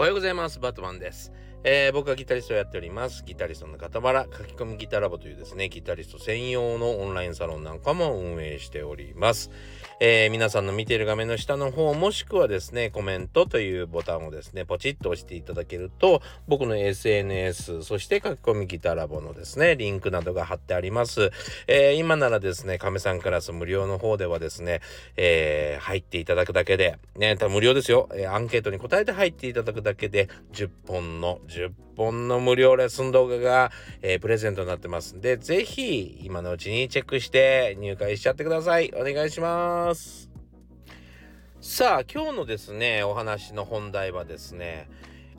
おはようございます。バットマンです。僕はギタリストをやっております。ギタリストの傍ら書き込みギタラボというですね、ギタリスト専用のオンラインサロンなんかも運営しております。皆さんの見ている画面の下の方、もしくはですねコメントというボタンをですねポチッと押していただけると、僕の SNS、 そして書き込みギタラボのですねリンクなどが貼ってあります。今ならですね亀さんクラス無料の方ではですね、入っていただくだけでね、無料ですよ。アンケートに答えて入っていただくだけで10本の無料レッスン動画が、プレゼントになってますんで、ぜひ今のうちにチェックして入会しちゃってください。お願いします。さあ、今日のですねお話の本題はですね、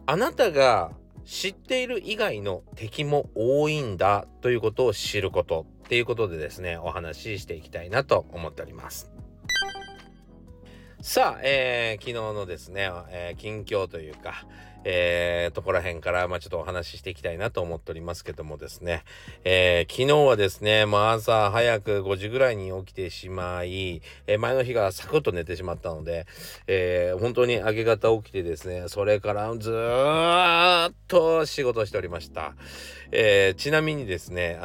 あなたが知っている以外の敵も多いんだということを知ることっていうことでですねお話ししていきたいなと思っております。さあ、昨日のですね、近況というか、ところら辺から、ちょっとお話ししていきたいなと思っておりますけどもですね、昨日はですね、朝早く5時ぐらいに起きてしまい、前の日がサクッと寝てしまったので、本当に明け方起きてですね、それからずーっと仕事しておりました。ちなみにですね、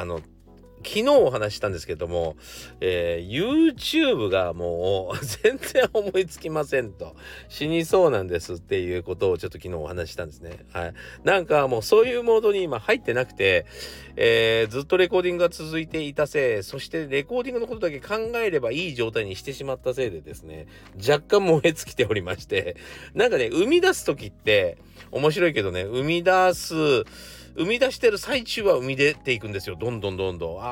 昨日お話したんですけども、YouTube がもう全然思いつきませんと、死にそうなんですっていうことをちょっと昨日お話したんですね。はい。なんかもうそういうモードに今入ってなくて、ずっとレコーディングが続いていたせい、そしてレコーディングのことだけ考えればいい状態にしてしまったせいでですね、若干燃え尽きておりまして、なんかね、生み出す時って面白いけどね、生み出してる最中は生み出ていくんですよ。どんどん。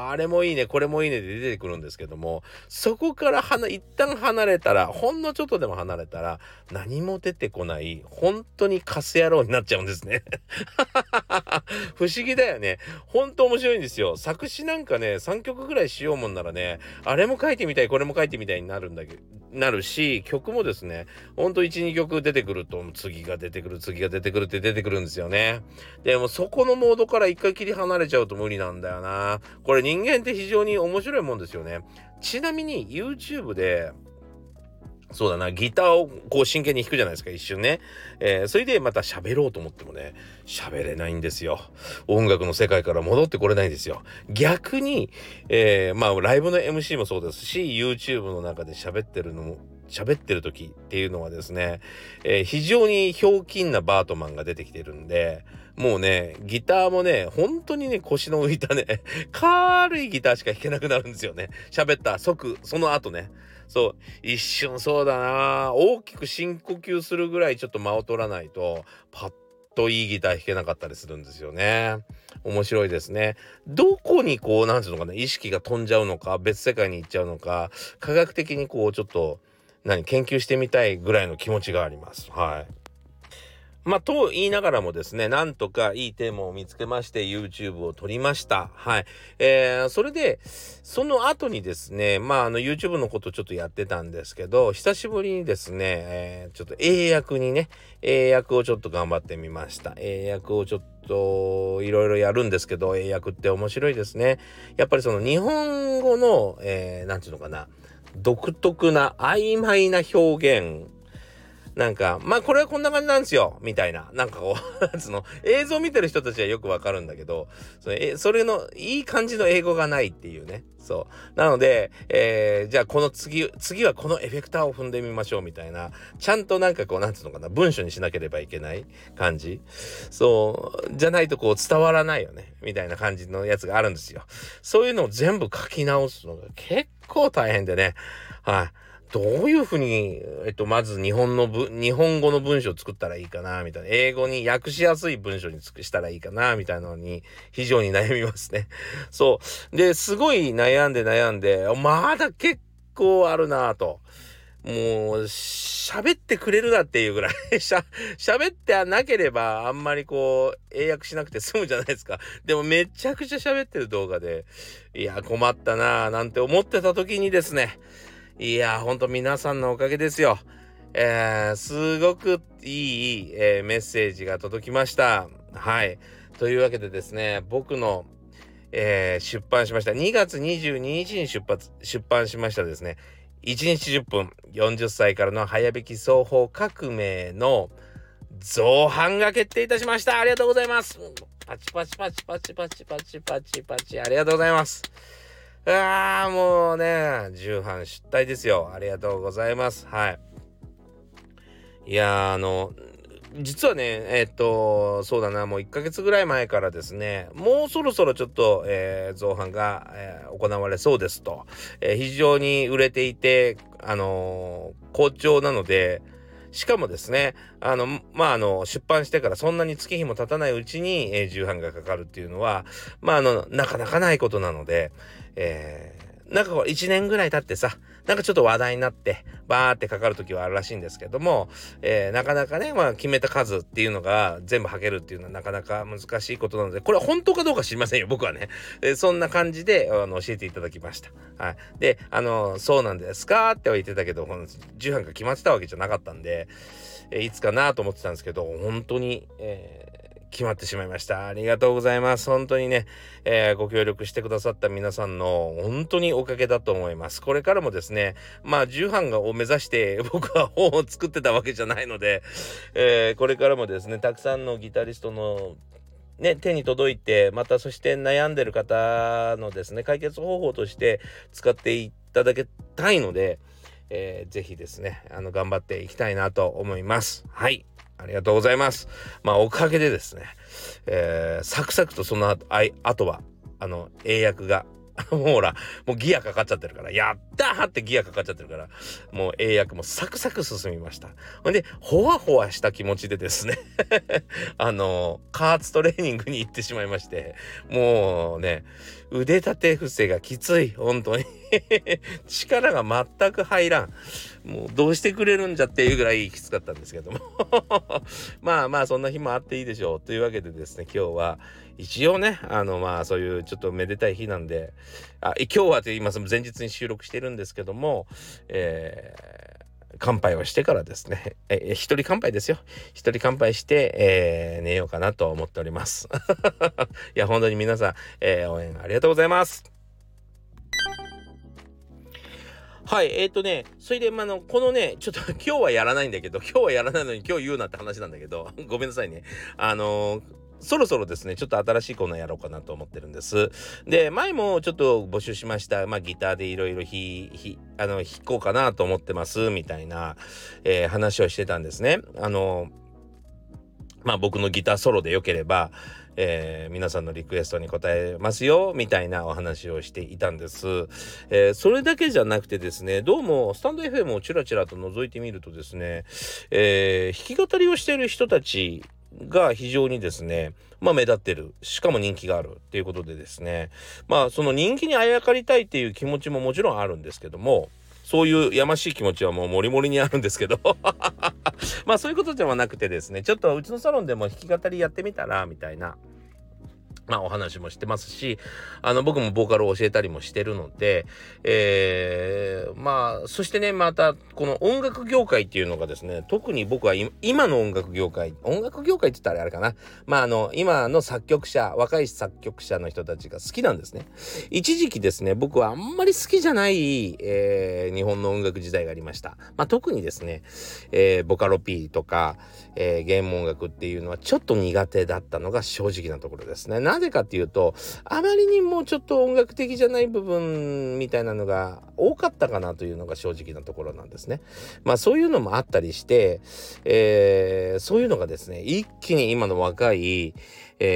あれもいいね、これもいいねで出てくるんですけども、そこから一旦離れたら、ほんのちょっとでも離れたら、何も出てこない、本当にカス野郎になっちゃうんですね。不思議だよね。本当面白いんですよ。作詞なんかね、3曲ぐらいしようもんならね、あれも書いてみたい、これも書いてみたいになるんだけど、なるし、曲もですね、ほんと 1,2 曲出てくると、次が出てくるって出てくるんですよね。でもそこのモードから一回切り離れちゃうと無理なんだよな。これ人間って非常に面白いもんですよね。ちなみに YouTube でそうだな、ギターをこう真剣に弾くじゃないですか、一瞬ね。それでまた喋ろうと思ってもね、喋れないんですよ。音楽の世界から戻ってこれないんですよ。逆に、ライブの MC もそうですし、YouTube の中で喋ってる時っていうのはですね、非常にひょうきんなバートマンが出てきてるんで、もうね、ギターもね、本当にね、腰の浮いたね、軽いギターしか弾けなくなるんですよね。喋った即、その後ね、そう、一瞬そうだな、大きく深呼吸するぐらいちょっと間を取らないと、パッといいギター弾けなかったりするんですよね。面白いですね。どこにこう、なんていうのかな、意識が飛んじゃうのか、別世界に行っちゃうのか、科学的にこう、ちょっと、研究してみたいぐらいの気持ちがあります。はい。と言いながらもですね、なんとかいいテーマを見つけまして YouTube を撮りました。はい。それで、その後にですね、YouTube のことちょっとやってたんですけど、久しぶりにですね、ちょっと英訳をちょっと頑張ってみました。英訳をちょっといろいろやるんですけど、英訳って面白いですね。やっぱりその日本語の、独特な曖昧な表現、これはこんな感じなんですよみたいな、映像見てる人たちはよくわかるんだけど、それのいい感じの英語がないっていうね。そうなので、じゃあこの次はこのエフェクターを踏んでみましょうみたいな、ちゃんと文章にしなければいけない感じ、そうじゃないとこう伝わらないよねみたいな感じのやつがあるんですよ。そういうのを全部書き直すのが結構大変でね。はい。どういうふうに、まず日本語の文章を作ったらいいかな、みたいな。英語に訳しやすい文章にしたらいいかな、みたいなのに、非常に悩みますね。そう。で、すごい悩んで、まだ結構あるなぁと。もう、喋ってくれるなっていうぐらい。喋ってなければ、あんまりこう、英訳しなくて済むじゃないですか。でも、めちゃくちゃ喋ってる動画で、いや、困ったなぁ、なんて思ってた時にですね、いやー、ほんと皆さんのおかげですよ。すごくいい、メッセージが届きました。はい。というわけでですね、僕の、出版しました。2月22日に出版しましたですね。1日10分、40歳からの早弾き奏法革命の造反が決定いたしました。ありがとうございます。パチパチパチパチパチパチパチパチ。ありがとうございます。ああ、もうね、重版出退ですよ。ありがとうございます。はい。いや、実はね、そうだな、もう1ヶ月ぐらい前からですね、もうそろそろちょっと、造反が、行われそうですと、非常に売れていて、好調なので、しかもですね、出版してからそんなに月日も経たないうちに、重版がかかるっていうのは、なかなかないことなので、なんかこう1年ぐらい経ってさ、なんかちょっと話題になってバーってかかる時はあるらしいんですけども、なかなかね、決めた数っていうのが全部はけるっていうのはなかなか難しいことなので、これは本当かどうか知りませんよ、僕はね。そんな感じで教えていただきました。はい。で、そうなんですかっては言ってたけど、重版が決まってたわけじゃなかったんで、いつかなと思ってたんですけど、本当に、決まってしまいました。ありがとうございます。本当にね、ご協力してくださった皆さんの本当におかげだと思います。これからもですね、重版を目指して僕は本を作ってたわけじゃないので、これからもですね、たくさんのギタリストのね、手に届いて、またそして悩んでる方のですね、解決方法として使っていただきたいので、ぜひですね、頑張っていきたいなと思います。はい、ありがとうございます。おかげでですね、サクサクとその後、あとは、英訳が、もうほら、もうギアかかっちゃってるから、やったーってギアかかっちゃってるから、もう英訳もサクサク進みました。ほんで、ほわほわした気持ちでですね、加圧トレーニングに行ってしまいまして、もうね、腕立て伏せがきつい、本当に。力が全く入らん。もうどうしてくれるんじゃっていうぐらいきつかったんですけども。そんな日もあっていいでしょう。というわけでですね、今日は一応ね、そういうちょっとめでたい日なんで、今日はと言いますと前日に収録してるんですけども、乾杯をしてからですね、一人乾杯ですよ。一人乾杯して、寝ようかなと思っております。いや、本当に皆さん、応援ありがとうございます。はい、それで、このね、ちょっと今日はやらないんだけど、今日はやらないのに今日言うなって話なんだけど、ごめんなさいね。そろそろですね、ちょっと新しいコーナーやろうかなと思ってるんです。で、前もちょっと募集しました。ギターでいろいろ弾こうかなと思ってます、みたいな、話をしてたんですね。僕のギターソロでよければ、皆さんのリクエストに応えますよみたいなお話をしていたんです、それだけじゃなくてですね、どうもスタンド FM をチラチラと覗いてみるとですね、弾き語りをしている人たちが非常にですね、目立ってる、しかも人気があるっていうことでですね、その人気にあやかりたいっていう気持ちももちろんあるんですけども、そういうやましい気持ちはもうモリモリにあるんですけどそういうことではなくてですね、ちょっとうちのサロンでも弾き語りやってみたらみたいな、お話もしてますし、僕もボーカルを教えたりもしてるので、そしてね、またこの音楽業界っていうのがですね、特に僕は今の音楽業界って言ったらあれかな、今の作曲者、若い作曲者の人たちが好きなんですね。一時期ですね、僕はあんまり好きじゃない、日本の音楽時代がありました。特にですね、ボカロ P とか、ゲーム音楽っていうのはちょっと苦手だったのが正直なところですね。なぜかっていうと、あまりにもちょっと音楽的じゃない部分みたいなのが多かったかなというのが正直なところなんですね。そういうのもあったりして、そういうのがですね、一気に今の若い、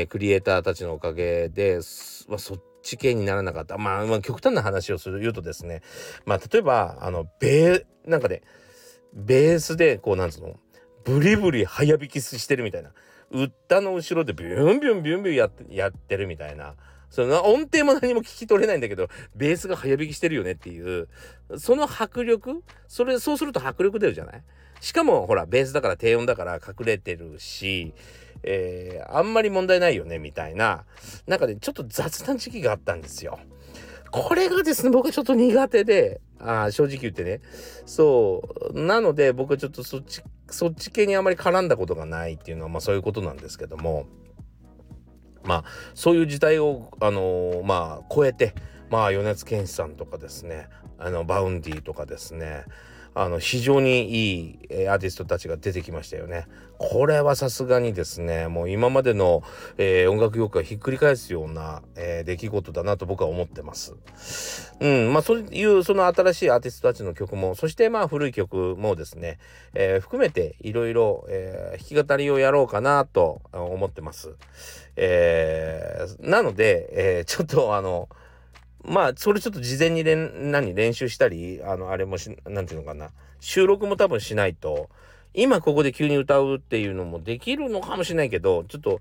クリエイターたちのおかげで、そっち系にならなかった。極端な話を言うとですね、例えばベースでこうブリブリ早弾きしてるみたいな。歌の後ろでビュンビュンビュンビュンやってるみたいな、その音程も何も聞き取れないんだけどベースが早弾きしてるよねっていう、その迫力、そうすると迫力出るじゃない。しかもほらベースだから低音だから隠れてるし、あんまり問題ないよねみたいな中でちょっと雑な時期があったんですよ。これがですね、僕はちょっと苦手で、正直言ってね、そうなので僕はちょっとそっち系にあまり絡んだことがないっていうのは、そういうことなんですけども、そういう時代を超えて、米津玄師さんとかですね、バウンディとかですね、非常にいいアーティストたちが出てきましたよね。これはさすがにですね、もう今までの、音楽業界をひっくり返すような、出来事だなと僕は思ってます。そういうその新しいアーティストたちの曲も、そして古い曲もですね、含めていろいろ弾き語りをやろうかなと思ってます。なので、ちょっとそれちょっと事前に練習したり、なんていうのかな、収録も多分しないと、今ここで急に歌うっていうのもできるのかもしれないけど、ちょっと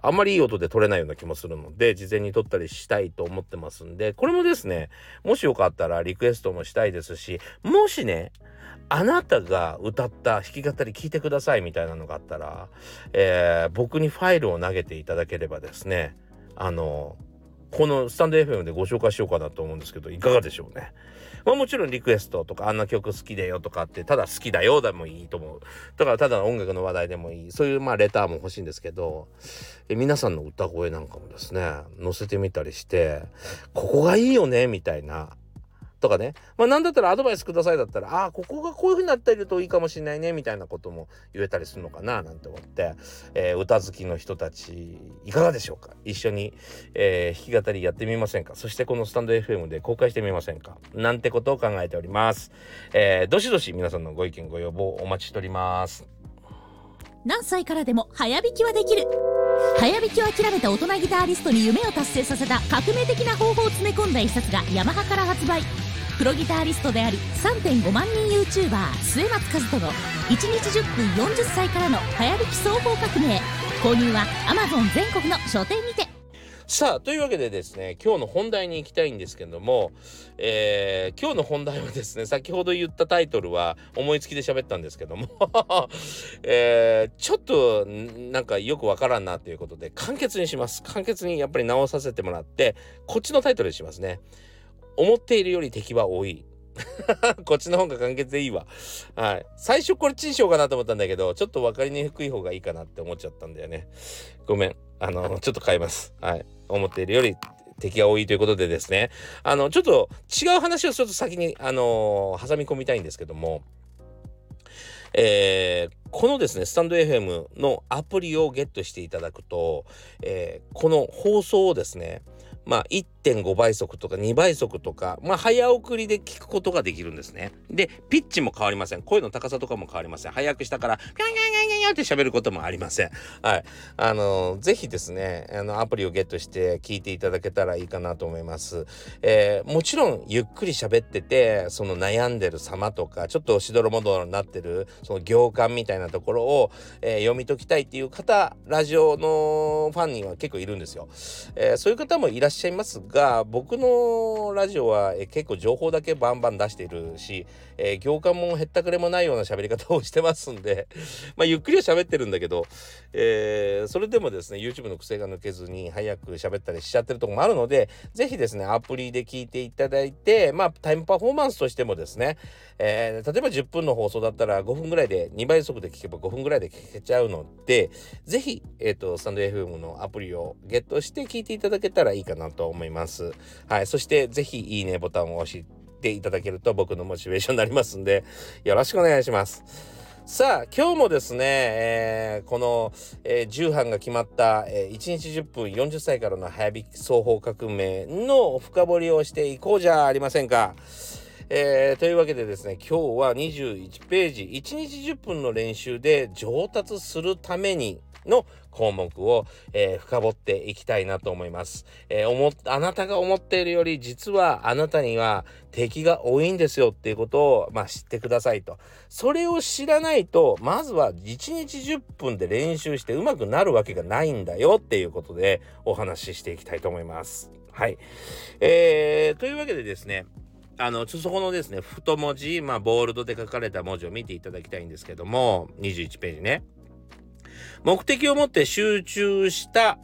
あんまりいい音で撮れないような気もするので、事前に撮ったりしたいと思ってますんで、これもですね、もしよかったらリクエストもしたいですし、もしね、あなたが歌った弾き語り聞いてくださいみたいなのがあったら、僕にファイルを投げていただければですね、このスタンド FM でご紹介しようかなと思うんですけど、いかがでしょうね。もちろんリクエストとか、あんな曲好きだよとかって、ただ好きだよでもいいと思う。だからただの音楽の話題でもいい。そういうレターも欲しいんですけど、皆さんの歌声なんかもですね、載せてみたりして、ここがいいよねみたいなとかね、なんだったらアドバイスくださいだったら、ここがこういう風になっているといいかもしれないねみたいなことも言えたりするのかななんて思って、歌好きの人たちいかがでしょうか。一緒に、弾き語りやってみませんか。そしてこのスタンド FM で公開してみませんか、なんてことを考えております、どしどし皆さんのご意見ご要望お待ちしております。何歳からでも早弾きはできる。早弾きを諦めた大人ギタリストに夢を達成させた革命的な方法を詰め込んだ一冊がヤマハから発売。プロギタリストであり 3.5 万人 YouTuber 末松和人の1日10分40歳からの早弾き奏法革命。購入は Amazon 全国の書店にて。さあ、というわけでですね、今日の本題に行きたいんですけども、今日の本題はですね、先ほど言ったタイトルは思いつきで喋ったんですけども、ちょっとなんかよくわからんなということで、簡潔にします。簡潔にやっぱり直させてもらって、こっちのタイトルにしますね。思っているより敵は多いこっちの方が簡潔でいいわ。はい。最初こっちにしようかなと思ったんだけど、ちょっと分かりにくい方がいいかなって思っちゃったんだよね。ごめん。ちょっと変えます。はい。思っているより敵が多いということでですね。ちょっと違う話をちょっと先に、挟み込みたいんですけども、このですねスタンド FM のアプリをゲットしていただくと、この放送をですね、1.5 倍速とか2倍速とか、早送りで聞くことができるんですね。で、ピッチも変わりません。声の高さとかも変わりません。早くしたからギャンギャンギャンギャンギャンって喋ることもありません。はい。ぜひですね、アプリをゲットして聞いていただけたらいいかなと思います。もちろんゆっくり喋ってて、その悩んでる様とか、ちょっとしどろもどろになってるその行間みたいなところを、読み解きたいっていう方、ラジオのファンには結構いるんですよ。そういう方もいらっしゃいますが、僕のラジオは、結構情報だけバンバン出しているし、行間もへったくれもないような喋り方をしてますんでゆっくりは喋ってるんだけど、それでもですね YouTube の癖が抜けずに早く喋ったりしちゃってるところもあるので、ぜひですねアプリで聞いていただいて、タイムパフォーマンスとしてもですね、例えば10分の放送だったら5分ぐらいで、2倍速で聞けば5分ぐらいで聞けちゃうので、ぜひ、スタンド FM のアプリをゲットして聞いていただけたらいいかなと思います。はい。そしてぜひいいねボタンを押していただけると僕のモチベーションになりますんで、よろしくお願いします。さあ、今日もですね、この、重版が決まった、1日10分40歳からの早弾き奏法革命の深掘りをしていこうじゃありませんか。というわけでですね、今日は21ページ、1日10分の練習で上達するためにの項目を、深掘っていきたいなと思います、あなたが思っているより実はあなたには敵が多いんですよっていうことを、知ってくださいと。それを知らないと、まずは1日10分で練習して上手くなるわけがないんだよっていうことでお話ししていきたいと思います。はい。というわけでですね、そこのですね太文字、ボールドで書かれた文字を見ていただきたいんですけども、21ページね。目的を持って集中した、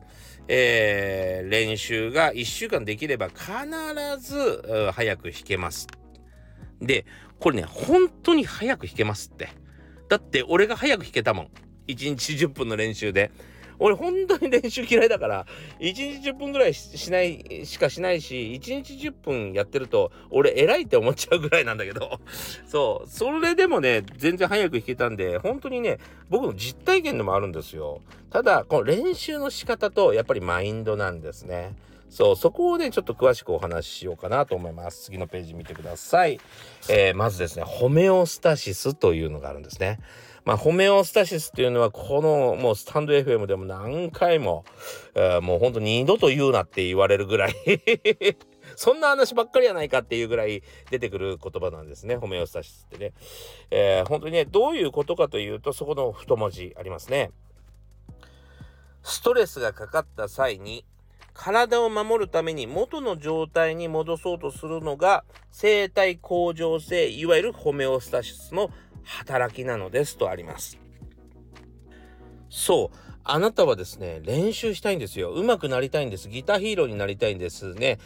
練習が1週間できれば必ず早く弾けます。で、これね、本当に早く弾けますって。だって俺が早く弾けたもん。1日10分の練習で。俺本当に練習嫌いだから1日10分ぐらいしないし、1日10分やってると俺偉いって思っちゃうぐらいなんだけど、そうそれでもね全然早く弾けたんで、本当にね僕の実体験でもあるんですよ。ただこの練習の仕方とやっぱりマインドなんですね。そうそこをねちょっと詳しくお話ししようかなと思います。次のページ見てください。まずですねホメオスタシスというのがあるんですね。まあホメオスタシスというのはこのもうスタンド FM でも何回も、もう本当に二度と言うなって言われるぐらいそんな話ばっかりやないかっていうぐらい出てくる言葉なんですね、ホメオスタシスってね。本当にねどういうことかというと、そこの太文字ありますね。ストレスがかかった際に体を守るために元の状態に戻そうとするのが生体向上性、いわゆるホメオスタシスの働きなのですとあります。そうあなたはですね練習したいんですよ。上手くなりたいんです。ギターヒーローになりたいんですね、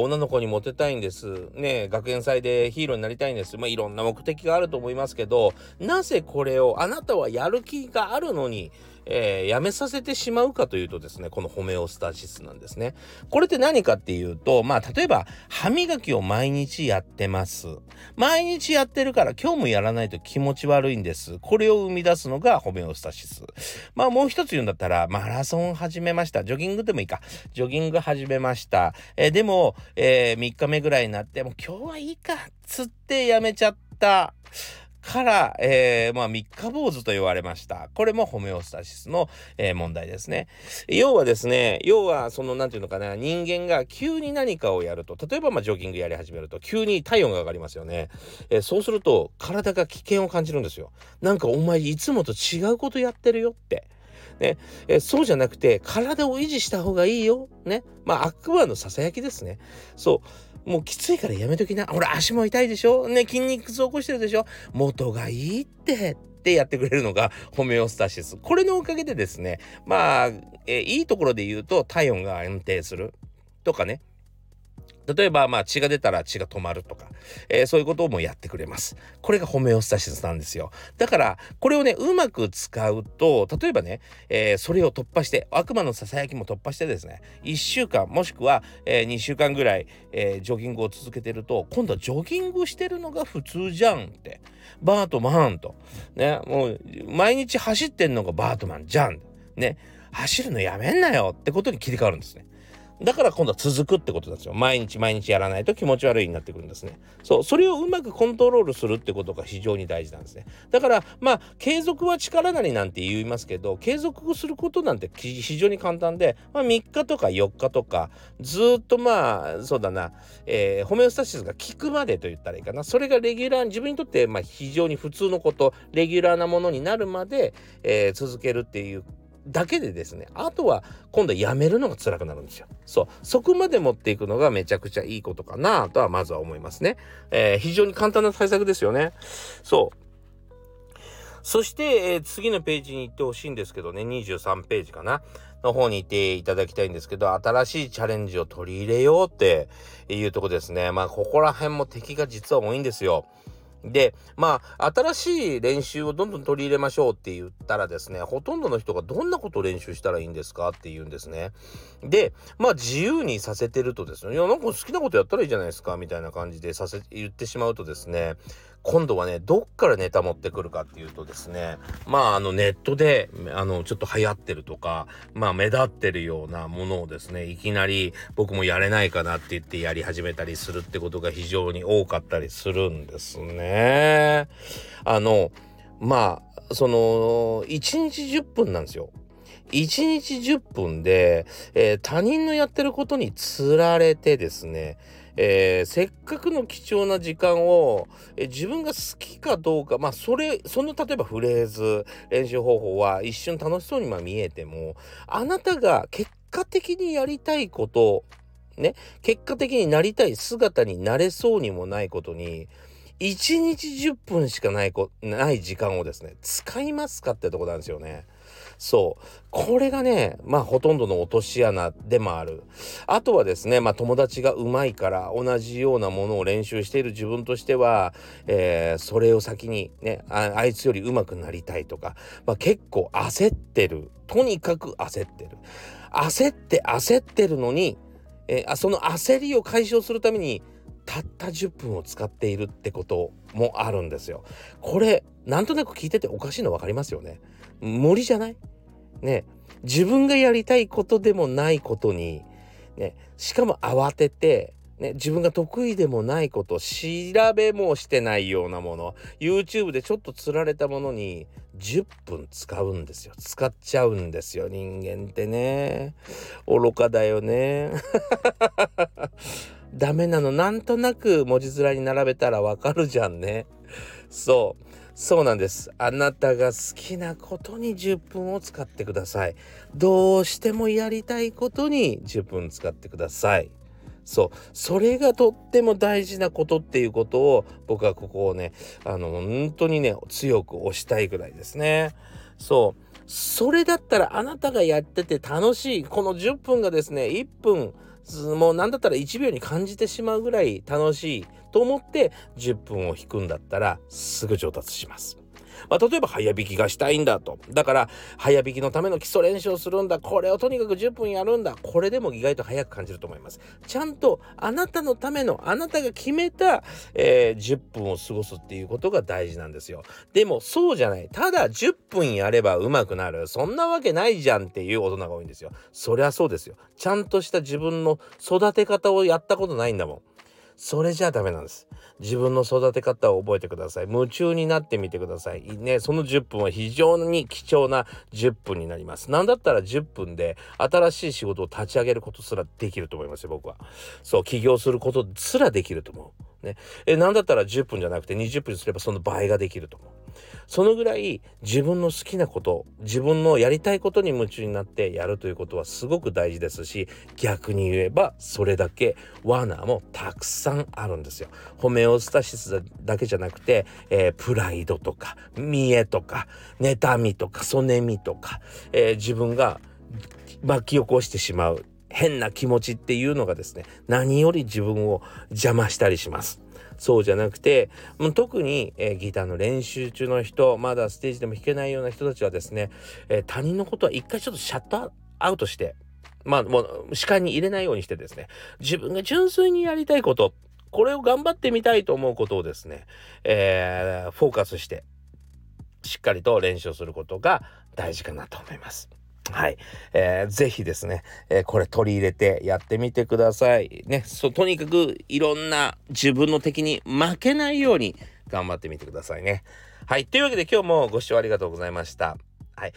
女の子にモテたいんですね、学園祭でヒーローになりたいんです。まあいろんな目的があると思いますけど、なぜこれをあなたはやる気があるのにやめさせてしまうかというとですね、このホメオスタシスなんですね。これって何かっていうと、まあ例えば歯磨きを毎日やってます。毎日やってるから今日もやらないと気持ち悪いんです。これを生み出すのがホメオスタシス。まあもう一つ言うんだったらマラソン始めました。ジョギングでもいいか。ジョギング始めました、でも、3日目ぐらいになってもう今日はいいかっつってやめちゃったから、まあ三日坊主と言われました。これもホメオスタシスの、問題ですね。要はそのなんていうのかな、人間が急に何かをやると、例えばまあジョギングやり始めると急に体温が上がりますよね。そうすると体が危険を感じるんですよ。なんかお前いつもと違うことやってるよって。ね、そうじゃなくて体を維持した方がいいよ、ね、まあ悪魔のささやきですね。そうもうきついからやめときな、ほら足も痛いでしょ、ね、筋肉痛起こしてるでしょ、元がいいってやってくれるのがホメオスタシス。これのおかげでですね、まあ、いいところで言うと体温が安定するとかね、例えばまあ血が出たら血が止まるとか、そういうこともやってくれます。これがホメオスタシスなんですよ。だからこれをねうまく使うと、例えばね、それを突破して悪魔のささやきも突破してですね、1週間もしくは、2週間ぐらい、ジョギングを続けてると、今度はジョギングしてるのが普通じゃんって、バートマンとね、もう毎日走ってんのがバートマンじゃんね、走るのやめんなよってことに切り替わるんですね。だから今度は続くってことなんですよ。毎日やらないと気持ち悪いになってくるんですね。そう、それをうまくコントロールするってことが非常に大事なんですね。だからまあ継続は力なりなんて言いますけど、継続することなんて非常に簡単で、まあ、3日とか4日とかずっとまあそうだな、ホメオスタシスが効くまでと言ったらいいかな。それがレギュラー、自分にとってまあ非常に普通のこと、レギュラーなものになるまで、続けるっていうだけでですね、あとは今度はやめるのが辛くなるんですよ。そう、そこまで持っていくのがめちゃくちゃいいことかなとはまずは思いますね、非常に簡単な対策ですよね。そうそして、次のページに行ってほしいんですけどね、23ページかなの方に行っていただきたいんですけど、新しいチャレンジを取り入れようっていうとこですね。まあここら辺も敵が実は多いんですよ。でまあ新しい練習をどんどん取り入れましょうって言ったらですね、ほとんどの人がどんなことを練習したらいいんですかって言うんですね。でまあ自由にさせてるとですね、いやなんか好きなことやったらいいじゃないですかみたいな感じで言ってしまうとですね、今度はねどっからネタ持ってくるかっていうとですね、まあネットでちょっと流行ってるとか、まあ目立ってるようなものをですね、いきなり僕もやれないかなって言ってやり始めたりするってことが非常に多かったりするんですね。まあその1日10分なんですよ。1日10分で、他人のやってることにつられてですね、せっかくの貴重な時間を、自分が好きかどうか、まあその例えばフレーズ、練習方法は一瞬楽しそうに見えても、あなたが結果的にやりたいことね、結果的になりたい姿になれそうにもないことに1日10分しかない時間をですね使いますかってとこなんですよね。そうこれがね、まあほとんどの落とし穴でもある。あとはですね、まあ友達が上手いから同じようなものを練習している自分としては、それを先にね、 あいつより上手くなりたいとか、まあ、結構焦ってる。とにかく焦ってる。焦ってるのに、その焦りを解消するためにたった10分を使っているってこともあるんですよ。これなんとなく聞いてておかしいの分かりますよね。無理じゃない？ね、自分がやりたいことでもないことに、ね、しかも慌てて、ね、自分が得意でもないこと、調べもしてないようなもの、 YouTube でちょっと釣られたものに10分使っちゃうんですよ。人間ってね、愚かだよね。ダメなの、なんとなく文字面に並べたらわかるじゃんね。そうなんです。あなたが好きなことに10分を使ってください。どうしてもやりたいことに10分使ってください。それがとっても大事なことっていうことを、僕はここをね、本当にね、強く推したいぐらいですね。それだったらあなたがやってて楽しいこの10分がですね、1分もう何だったら1秒に感じてしまうぐらい楽しいと思って10分を引くんだったらすぐ上達します。まあ、例えば早弾きがしたいんだと、だから早弾きのための基礎練習をするんだ、これをとにかく10分やるんだ、これでも意外と早く感じると思います。ちゃんとあなたのための、あなたが決めた、10分を過ごすっていうことが大事なんですよ。でもそうじゃない、ただ10分やれば上手くなる、そんなわけないじゃんっていう大人が多いんですよ。そりゃそうですよ。ちゃんとした自分の育て方をやったことないんだもん。それじゃダメなんです。自分の育て方を覚えてください。夢中になってみてくださいね。その10分は非常に貴重な10分になります。なんだったら10分で新しい仕事を立ち上げることすらできると思いますよ。僕は起業することすらできると思うね。なんだったら10分じゃなくて20分にすればその倍ができると思う。そのぐらい自分の好きなこと、自分のやりたいことに夢中になってやるということはすごく大事ですし、逆に言えばそれだけ罠もたくさんあるんですよ。ホメオスタシスだけじゃなくて、プライドとか見栄とか妬みとかそねみとか、自分が巻き起こしてしまう変な気持ちっていうのがですね、何より自分を邪魔したりします。そうじゃなくて、特に、ギターの練習中の人、まだステージでも弾けないような人たちはですね、他人のことは一回ちょっとシャットアウトして、もう視界に入れないようにしてですね、自分が純粋にやりたいこと、これを頑張ってみたいと思うことをですね、フォーカスしてしっかりと練習することが大事かなと思います。はい、ぜひですね、これ取り入れてやってみてくださいね。とにかくいろんな自分の敵に負けないように頑張ってみてくださいね。はい、というわけで今日もご視聴ありがとうございました。はい、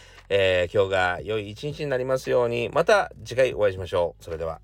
今日が良い一日になりますように。また次回お会いしましょう。それでは。